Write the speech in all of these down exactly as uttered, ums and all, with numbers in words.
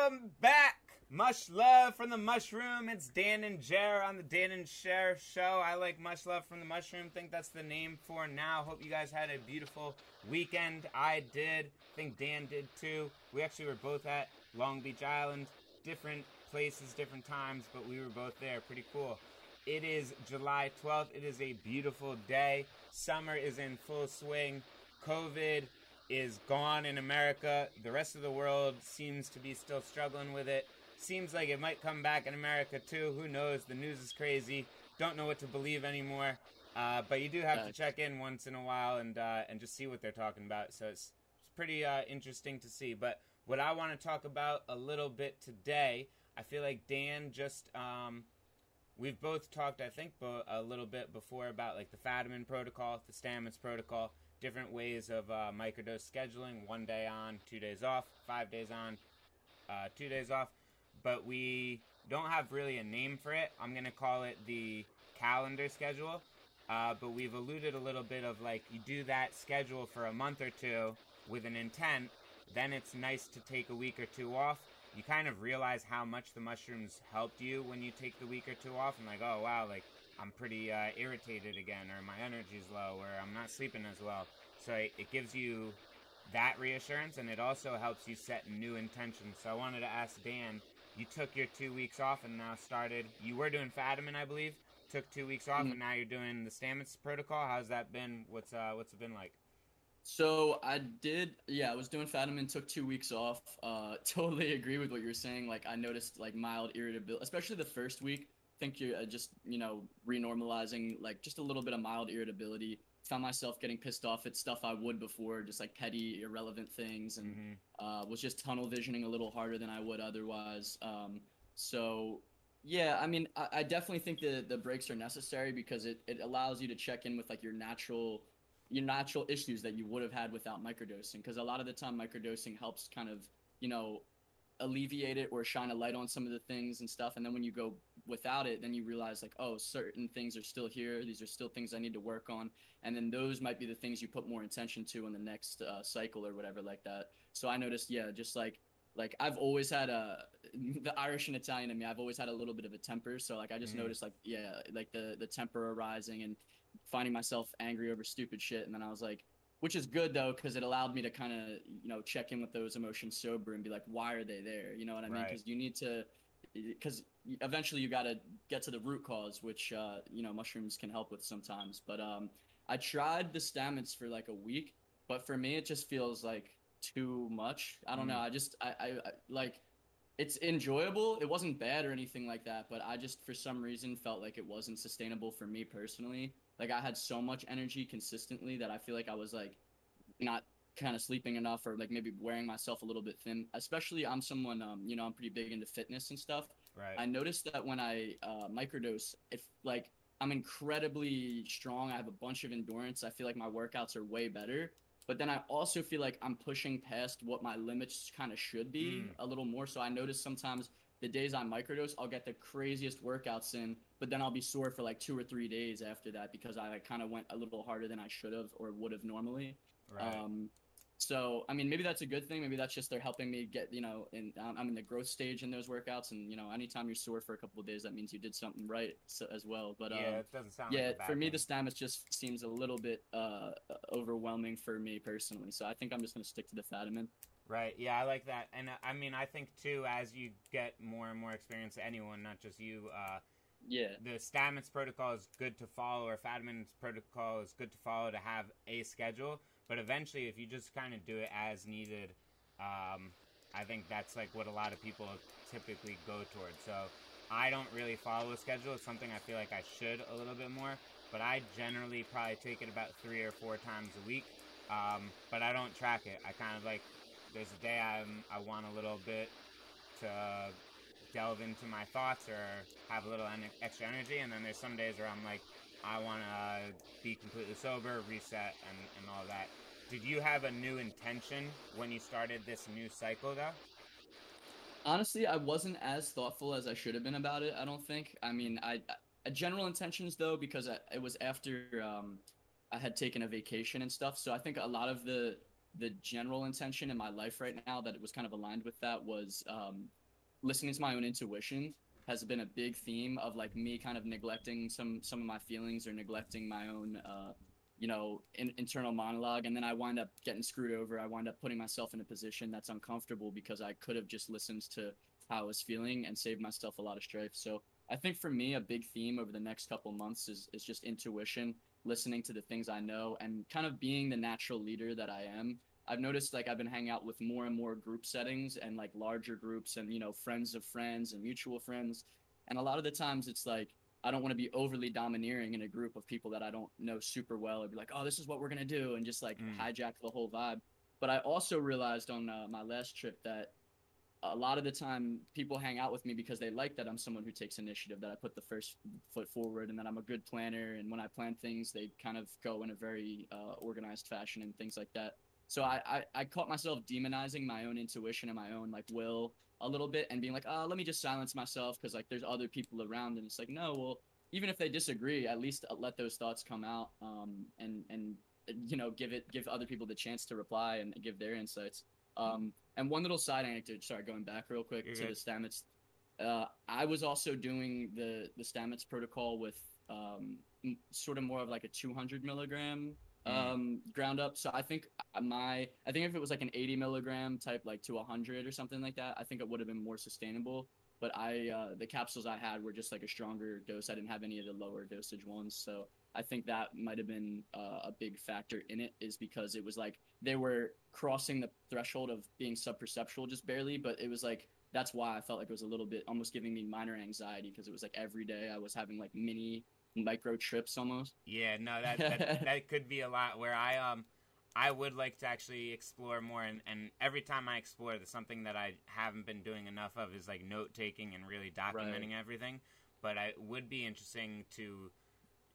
Welcome back! Much love from the mushroom. It's Dan and Jer on the Dan and Jer show. I like much love from the mushroom. Think that's the name for now. Hope you guys had a beautiful weekend. I did. I think Dan did too. We actually were both at Long Beach Island. Different places, different times, but we were both there. Pretty cool. It is July twelfth. It is a beautiful day. Summer is in full swing. COVID is gone in America. The rest of the world seems to be still struggling with it. Seems like it might come back in America too. Who knows? The news is crazy. Don't know what to believe anymore. Uh, but you do have to check in once in a while and uh, and just see what they're talking about. So it's, it's pretty uh, interesting to see. But what I want to talk about a little bit today, I feel like Dan just... Um, We've both talked, I think, bo- a little bit before about like the Fadiman protocol, the Stamets protocol, different ways of uh, microdose scheduling, one day on, two days off, five days on, uh, two days off. But we don't have really a name for it. I'm going to call it the calendar schedule. Uh, but we've alluded a little bit of like you do that schedule for a month or two with an intent. Then it's nice to take a week or two off. You kind of realize how much the mushrooms helped you when you take the week or two off. And like, oh, wow, like I'm pretty uh, irritated again, or my energy's low, or I'm not sleeping as well. So it, it gives you that reassurance, and it also helps you set new intentions. So I wanted to ask Dan, you took your two weeks off and now started, you were doing Fadiman, I believe, took two weeks off, mm-hmm. and now you're doing the Stamets protocol. How's that been? What's uh, what's it been like? So I did, yeah, I was doing Fadiman, took two weeks off. Uh, totally agree with what you're saying. Like I noticed like mild irritability, especially the first week. I think you're just, you know, renormalizing, like just a little bit of mild irritability. Found myself getting pissed off at stuff I would before, just like petty, irrelevant things, and mm-hmm. uh, was just tunnel visioning a little harder than I would otherwise. Um, so yeah, I mean, I, I definitely think the, the breaks are necessary because it, it allows you to check in with like your natural your natural issues that you would have had without microdosing. Because a lot of the time microdosing helps kind of, you know, alleviate it or shine a light on some of the things and stuff. And then when you go without it, then you realize like, oh, certain things are still here. These are still things I need to work on. And then those might be the things you put more attention to in the next uh, cycle or whatever like that. So I noticed, yeah, just like, like I've always had a, the Irish and Italian in me, I've always had a little bit of a temper. So like, I just mm-hmm. noticed like, yeah, like the, the temper arising and finding myself angry over stupid shit. And then I was like, which is good though, because it allowed me to kind of, you know, check in with those emotions sober and be like, why are they there? You know what I mean? Because right. you need to, because eventually you got to get to the root cause, which, uh, you know, mushrooms can help with sometimes. But um, I tried the Stamets for like a week, but for me, it just feels like too much. I don't mm. know. I just, I, I, I, like, it's enjoyable. It wasn't bad or anything like that, but I just, for some reason, felt like it wasn't sustainable for me personally. Like, I had so much energy consistently that I feel like I was, like, not kind of sleeping enough or, like, maybe wearing myself a little bit thin. Especially, I'm someone, um, you know, I'm pretty big into fitness and stuff. Right. I noticed that when I uh, microdose, if, like, I'm incredibly strong. I have a bunch of endurance. I feel like my workouts are way better. But then I also feel like I'm pushing past what my limits kind of should be mm. a little more. So I notice sometimes the days I microdose, I'll get the craziest workouts in, but then I'll be sore for like two or three days after that because I like, kind of went a little harder than I should have or would have normally. Right. Um, so, I mean, maybe that's a good thing. Maybe that's just they're helping me get, you know, in, I'm in the growth stage in those workouts. And, you know, anytime you're sore for a couple of days, that means you did something right so, as well. But yeah, um, it doesn't sound yeah, like for thing. me, the Stamets just seems a little bit uh, overwhelming for me personally. So I think I'm just going to stick to the Fadiman. Right. Yeah, I like that. And uh, I mean, I think, too, as you get more and more experience, anyone, not just you, uh, yeah, the Stamets protocol is good to follow, or Fadiman's protocol is good to follow to have a schedule. But eventually, if you just kind of do it as needed, um, I think that's like what a lot of people typically go towards. So I don't really follow a schedule. It's something I feel like I should a little bit more. But I generally probably take it about three or four times a week. Um, but I don't track it. I kind of like, there's a day I'm, I want a little bit to delve into my thoughts or have a little en- extra energy. And then there's some days where I'm like, I want to be completely sober, reset, and, and all that. Did you have a new intention when you started this new cycle, though? Honestly, I wasn't as thoughtful as I should have been about it, I don't think. I mean, I, I general intentions, though, because I, it was after um, I had taken a vacation and stuff. So I think a lot of the the general intention in my life right now that it was kind of aligned with that was um, listening to my own intuition has been a big theme of like me kind of neglecting some some of my feelings or neglecting my own, uh, you know, in, internal monologue. And then I wind up getting screwed over. I wind up putting myself in a position that's uncomfortable because I could have just listened to how I was feeling and saved myself a lot of strife. So I think for me, a big theme over the next couple months is, is just intuition, listening to the things I know, and kind of being the natural leader that I am. I've noticed like I've been hanging out with more and more group settings and like larger groups and, you know, friends of friends and mutual friends. And a lot of the times it's like, I don't want to be overly domineering in a group of people that I don't know super well. I'd be like, oh, this is what we're going to do. And just like mm. hijack the whole vibe. But I also realized on uh, my last trip that a lot of the time people hang out with me because they like that I'm someone who takes initiative, that I put the first foot forward, and that I'm a good planner. And when I plan things, they kind of go in a very uh, organized fashion and things like that. So I, I, I caught myself demonizing my own intuition and my own like will a little bit and being like, oh, let me just silence myself because like there's other people around. And it's like, no, well, even if they disagree, at least let those thoughts come out um, and, and, you know, give it give other people the chance to reply and give their insights. Um, and one little side anecdote, sorry, going back real quick mm-hmm. to the Stamets. Uh, I was also doing the, the Stamets protocol with um, sort of more of like a two hundred milligram mm-hmm. um, ground up. So I think my, I think if it was like an eighty milligram type, like to one hundred or something like that, I think it would have been more sustainable. But I, uh, the capsules I had were just like a stronger dose. I didn't have any of the lower dosage ones. So I think that might have been uh, a big factor in it, is because it was like they were crossing the threshold of being subperceptual just barely, but it was like, that's why I felt like it was a little bit almost giving me minor anxiety, because it was like every day I was having like mini micro trips almost. Yeah, no, that that, that could be a lot where I um I would like to actually explore more, and, and every time I explore, there's something that I haven't been doing enough of is like note taking and really documenting right. everything. But I would be interesting to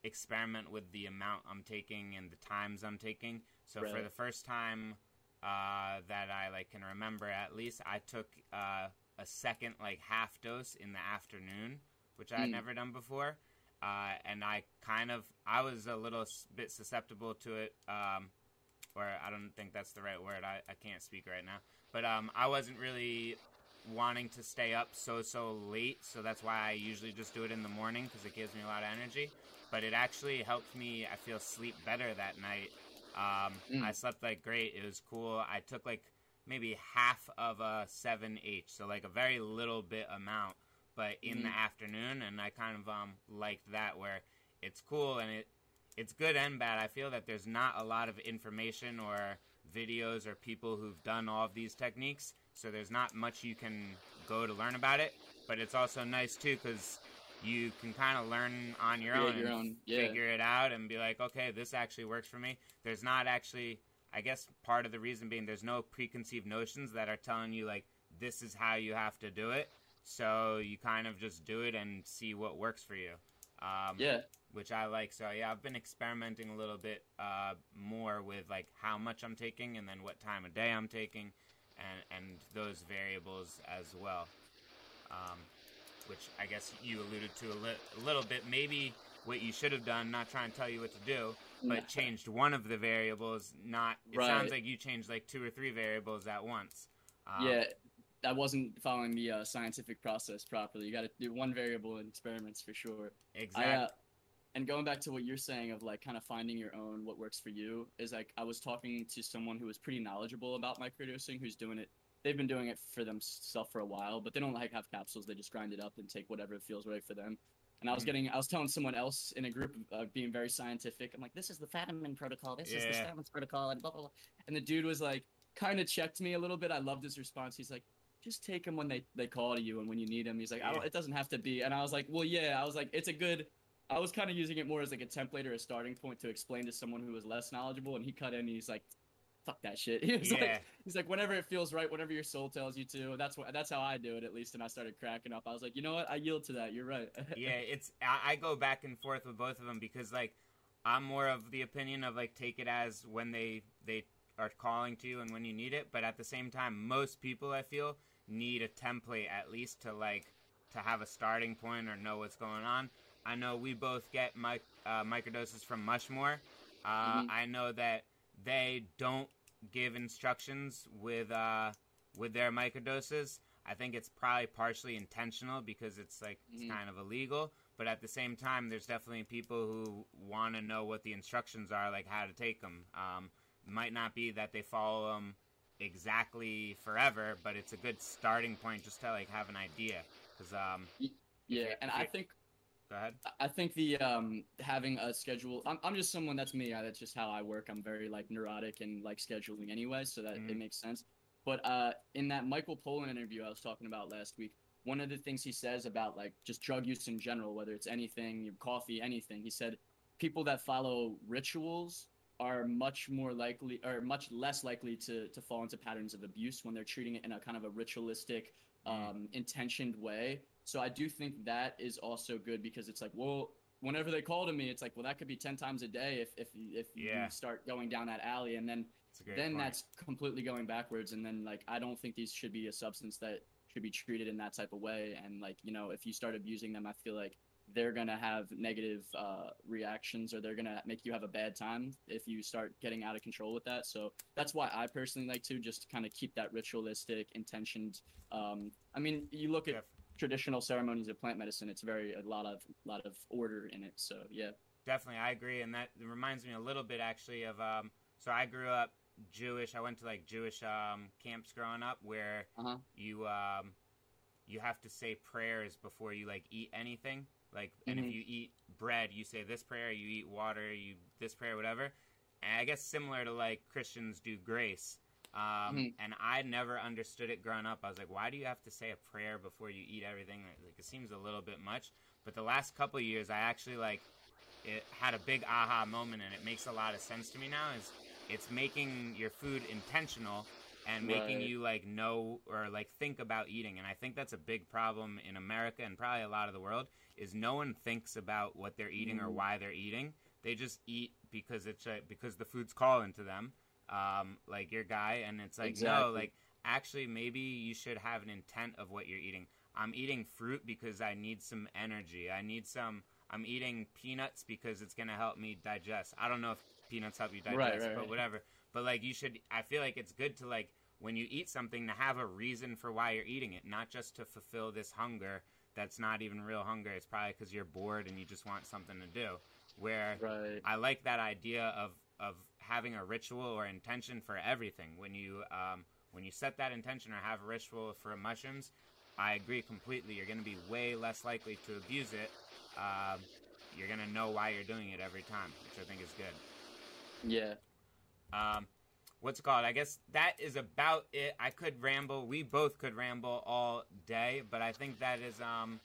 experiment with the amount I'm taking and the times I'm taking. So right. for the first time uh, that I like can remember, at least I took uh, a second like half dose in the afternoon, which I had mm. never done before. Uh, and I kind of I was a little bit susceptible to it, um, or I don't think that's the right word. I, I can't speak right now, but um, I wasn't really wanting to stay up so so late, so that's why I usually just do it in the morning because it gives me a lot of energy. But it actually helped me, I feel, sleep better that night. um mm. I slept like great. It was cool. I took like maybe half of a seven H, so like a very little bit amount, but in mm. the afternoon, and I kind of um liked that, where it's cool and it it's good and bad. I feel that there's not a lot of information or videos or people who've done all of these techniques. So there's not much you can go to learn about it, but it's also nice too because you can kind of learn on your own, your own. Yeah. Figure it out and be like, okay, this actually works for me. There's not actually, I guess part of the reason being there's no preconceived notions that are telling you like, this is how you have to do it. So you kind of just do it and see what works for you. Um, yeah. Which I like. So yeah, I've been experimenting a little bit uh, more with like how much I'm taking and then what time of day I'm taking. And, and those variables as well, um, which I guess you alluded to a, li- a little bit. Maybe what you should have done, not trying to tell you what to do, but yeah. changed one of the variables. Not it right. sounds like you changed like two or three variables at once. Um, yeah, I wasn't following the uh, scientific process properly. You got to do one variable in experiments for sure. Exactly. I, uh, and going back to what you're saying of like kind of finding your own, what works for you, is like I was talking to someone who was pretty knowledgeable about microdosing, who's doing it. They've been doing it for themselves for a while, but they don't like have capsules. They just grind it up and take whatever feels right for them. And I was getting, I was telling someone else in a group of uh, being very scientific. I'm like, this is the Fadiman protocol. This yeah. is the Stamets protocol and blah, blah, blah. And the dude was like, kind of checked me a little bit. I loved his response. He's like, just take them when they, they call to you and when you need them. He's like, yeah. I don't, it doesn't have to be. And I was like, well, yeah, I was like, it's a good... I was kind of using it more as like a template or a starting point to explain to someone who was less knowledgeable, and he cut in and he's like, fuck that shit. He was yeah. like, he's like, whenever it feels right, whenever your soul tells you to, that's what, that's how I do it at least. And I started cracking up. I was like, you know what? I yield to that. You're right. yeah. It's, I, I go back and forth with both of them because like, I'm more of the opinion of like, take it as when they, they are calling to you and when you need it. But at the same time, most people I feel need a template at least to like, to have a starting point or know what's going on. I know we both get mic- uh, microdoses from Muchmore. Uh, mm-hmm. I know that they don't give instructions with uh, with their microdoses. I think it's probably partially intentional because it's like mm-hmm. it's kind of illegal. But at the same time, there's definitely people who want to know what the instructions are, like how to take them. Um, it might not be that they follow them exactly forever, but it's a good starting point just to like have an idea. Cause, um, yeah, and I think go ahead. I think the um, having a schedule. I'm I'm just someone that's me. I, that's just how I work. I'm very like neurotic and like scheduling anyway, so that mm-hmm. it makes sense. But uh, in that Michael Pollan interview I was talking about last week, one of the things he says about like just drug use in general, whether it's anything, your coffee, anything, he said people that follow rituals are much more likely or much less likely to, to fall into patterns of abuse when they're treating it in a kind of a ritualistic, um, intentioned way. So I do think that is also good because it's like, well, whenever they call to me, it's like, well, that could be ten times a day if if if yeah. you start going down that alley. And then then point. That's completely going backwards. And then, like, I don't think these should be a substance that should be treated in that type of way. And, like, you know, if you start abusing them, I feel like they're going to have negative uh, reactions or they're going to make you have a bad time if you start getting out of control with that. So that's why I personally like to just kind of keep that ritualistic, intentioned. Um, I mean, you look at... Definitely. Traditional ceremonies of plant medicine, it's very a lot of lot of order in it. So yeah, definitely, I agree, and that reminds me a little bit actually of um. So I grew up Jewish. I went to like Jewish um camps growing up where uh-huh. you um you have to say prayers before you like eat anything. Like, mm-hmm. and if you eat bread, you say this prayer. You eat water, you this prayer, whatever. And I guess similar to like Christians do grace. Um, mm-hmm. And I never understood it growing up. I was like, why do you have to say a prayer before you eat everything? Like, it seems a little bit much. But the last couple of years, I actually, like, it had a big aha moment, and it makes a lot of sense to me now. Is it's making your food intentional and making right. you, like, know or, like, think about eating. And I think that's a big problem in America and probably a lot of the world is no one thinks about what they're eating mm-hmm. or why they're eating. They just eat because it's a, because the food's calling to them. Um, like your guy, and it's like, exactly. no, like actually maybe you should have an intent of what you're eating. I'm eating fruit because I need some energy. I need some, I'm eating peanuts because it's going to help me digest. I don't know if peanuts help you digest, right, right, but right. whatever. But like you should, I feel like it's good to like, when you eat something to have a reason for why you're eating it, not just to fulfill this hunger that's not even real hunger. It's probably because you're bored and you just want something to do. Where right. I like that idea of of having a ritual or intention for everything. When you um, when you set that intention or have a ritual for mushrooms, I agree completely. You're going to be way less likely to abuse it. Um, you're going to know why you're doing it every time, which I think is good. Yeah. Um, what's it called? I guess that is about it. I could ramble. We both could ramble all day, but I think that is um,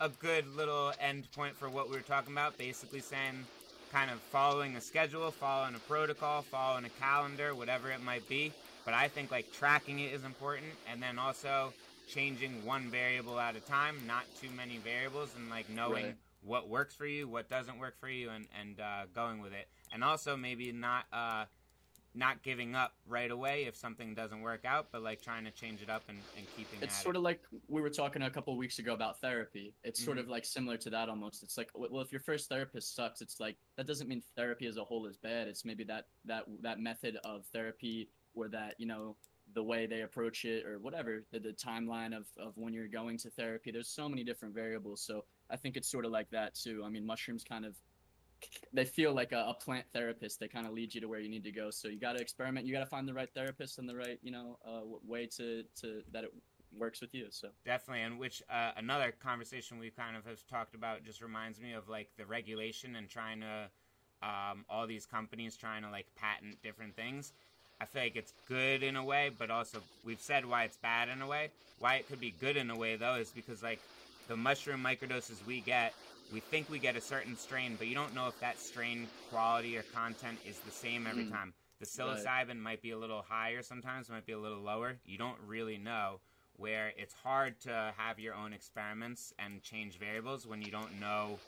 a good little end point for what we were talking about, basically saying... kind of following a schedule, following a protocol, following a calendar, whatever it might be. But I think like tracking it is important, and then also changing one variable at a time, not too many variables, and like knowing right. what works for you, what doesn't work for you, and and uh, going with it. And also maybe not uh, not giving up right away if something doesn't work out, but like trying to change it up and, and keeping. It's at sort it. of like we were talking a couple of weeks ago about therapy. It's mm-hmm. sort of like similar to that almost. It's like, well, if your first therapist sucks, it's like that doesn't mean therapy as a whole is bad. It's maybe that that that method of therapy or that, you know, the way they approach it or whatever, the, the timeline of, of when you're going to therapy. There's so many different variables. So I think it's sort of like that too. I mean, mushrooms kind of, they feel like a, a plant therapist. They kind of lead you to where you need to go. So you got to experiment. You got to find the right therapist and the right, you know, uh, way to, to that it works with you. So definitely. And which uh, another conversation we kind of have talked about just reminds me of like the regulation and trying to um, all these companies trying to like patent different things. I feel like it's good in a way, but also we've said why it's bad in a way. Why it could be good in a way though is because like the mushroom microdoses we get. We think we get a certain strain, but you don't know if that strain quality or content is the same every mm. time. The psilocybin right. might be a little higher sometimes, might be a little lower. You don't really know, where it's hard to have your own experiments and change variables when you don't know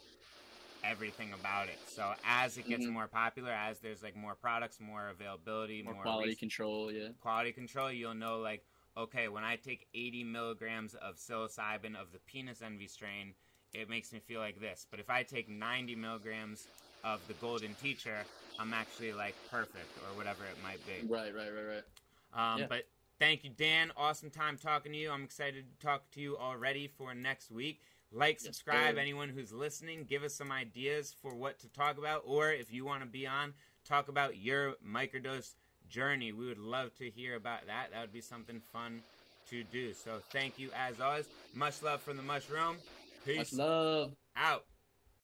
everything about it. So as it gets mm-hmm. more popular, as there's like more products, more availability, more, more quality reason, control, yeah. Quality control, you'll know like, okay, when I take eighty milligrams of psilocybin of the penis envy strain, it makes me feel like this. But if I take ninety milligrams of the golden teacher, I'm actually like perfect or whatever it might be. Right, right, right, right. Um, yeah. But thank you, Dan. Awesome time talking to you. I'm excited to talk to you already for next week. Like, subscribe, yes, anyone who's listening. Give us some ideas for what to talk about, or if you want to be on, talk about your microdose journey. We would love to hear about that. That would be something fun to do. So thank you as always. Much love from the mushroom. Peace. Much love. Out.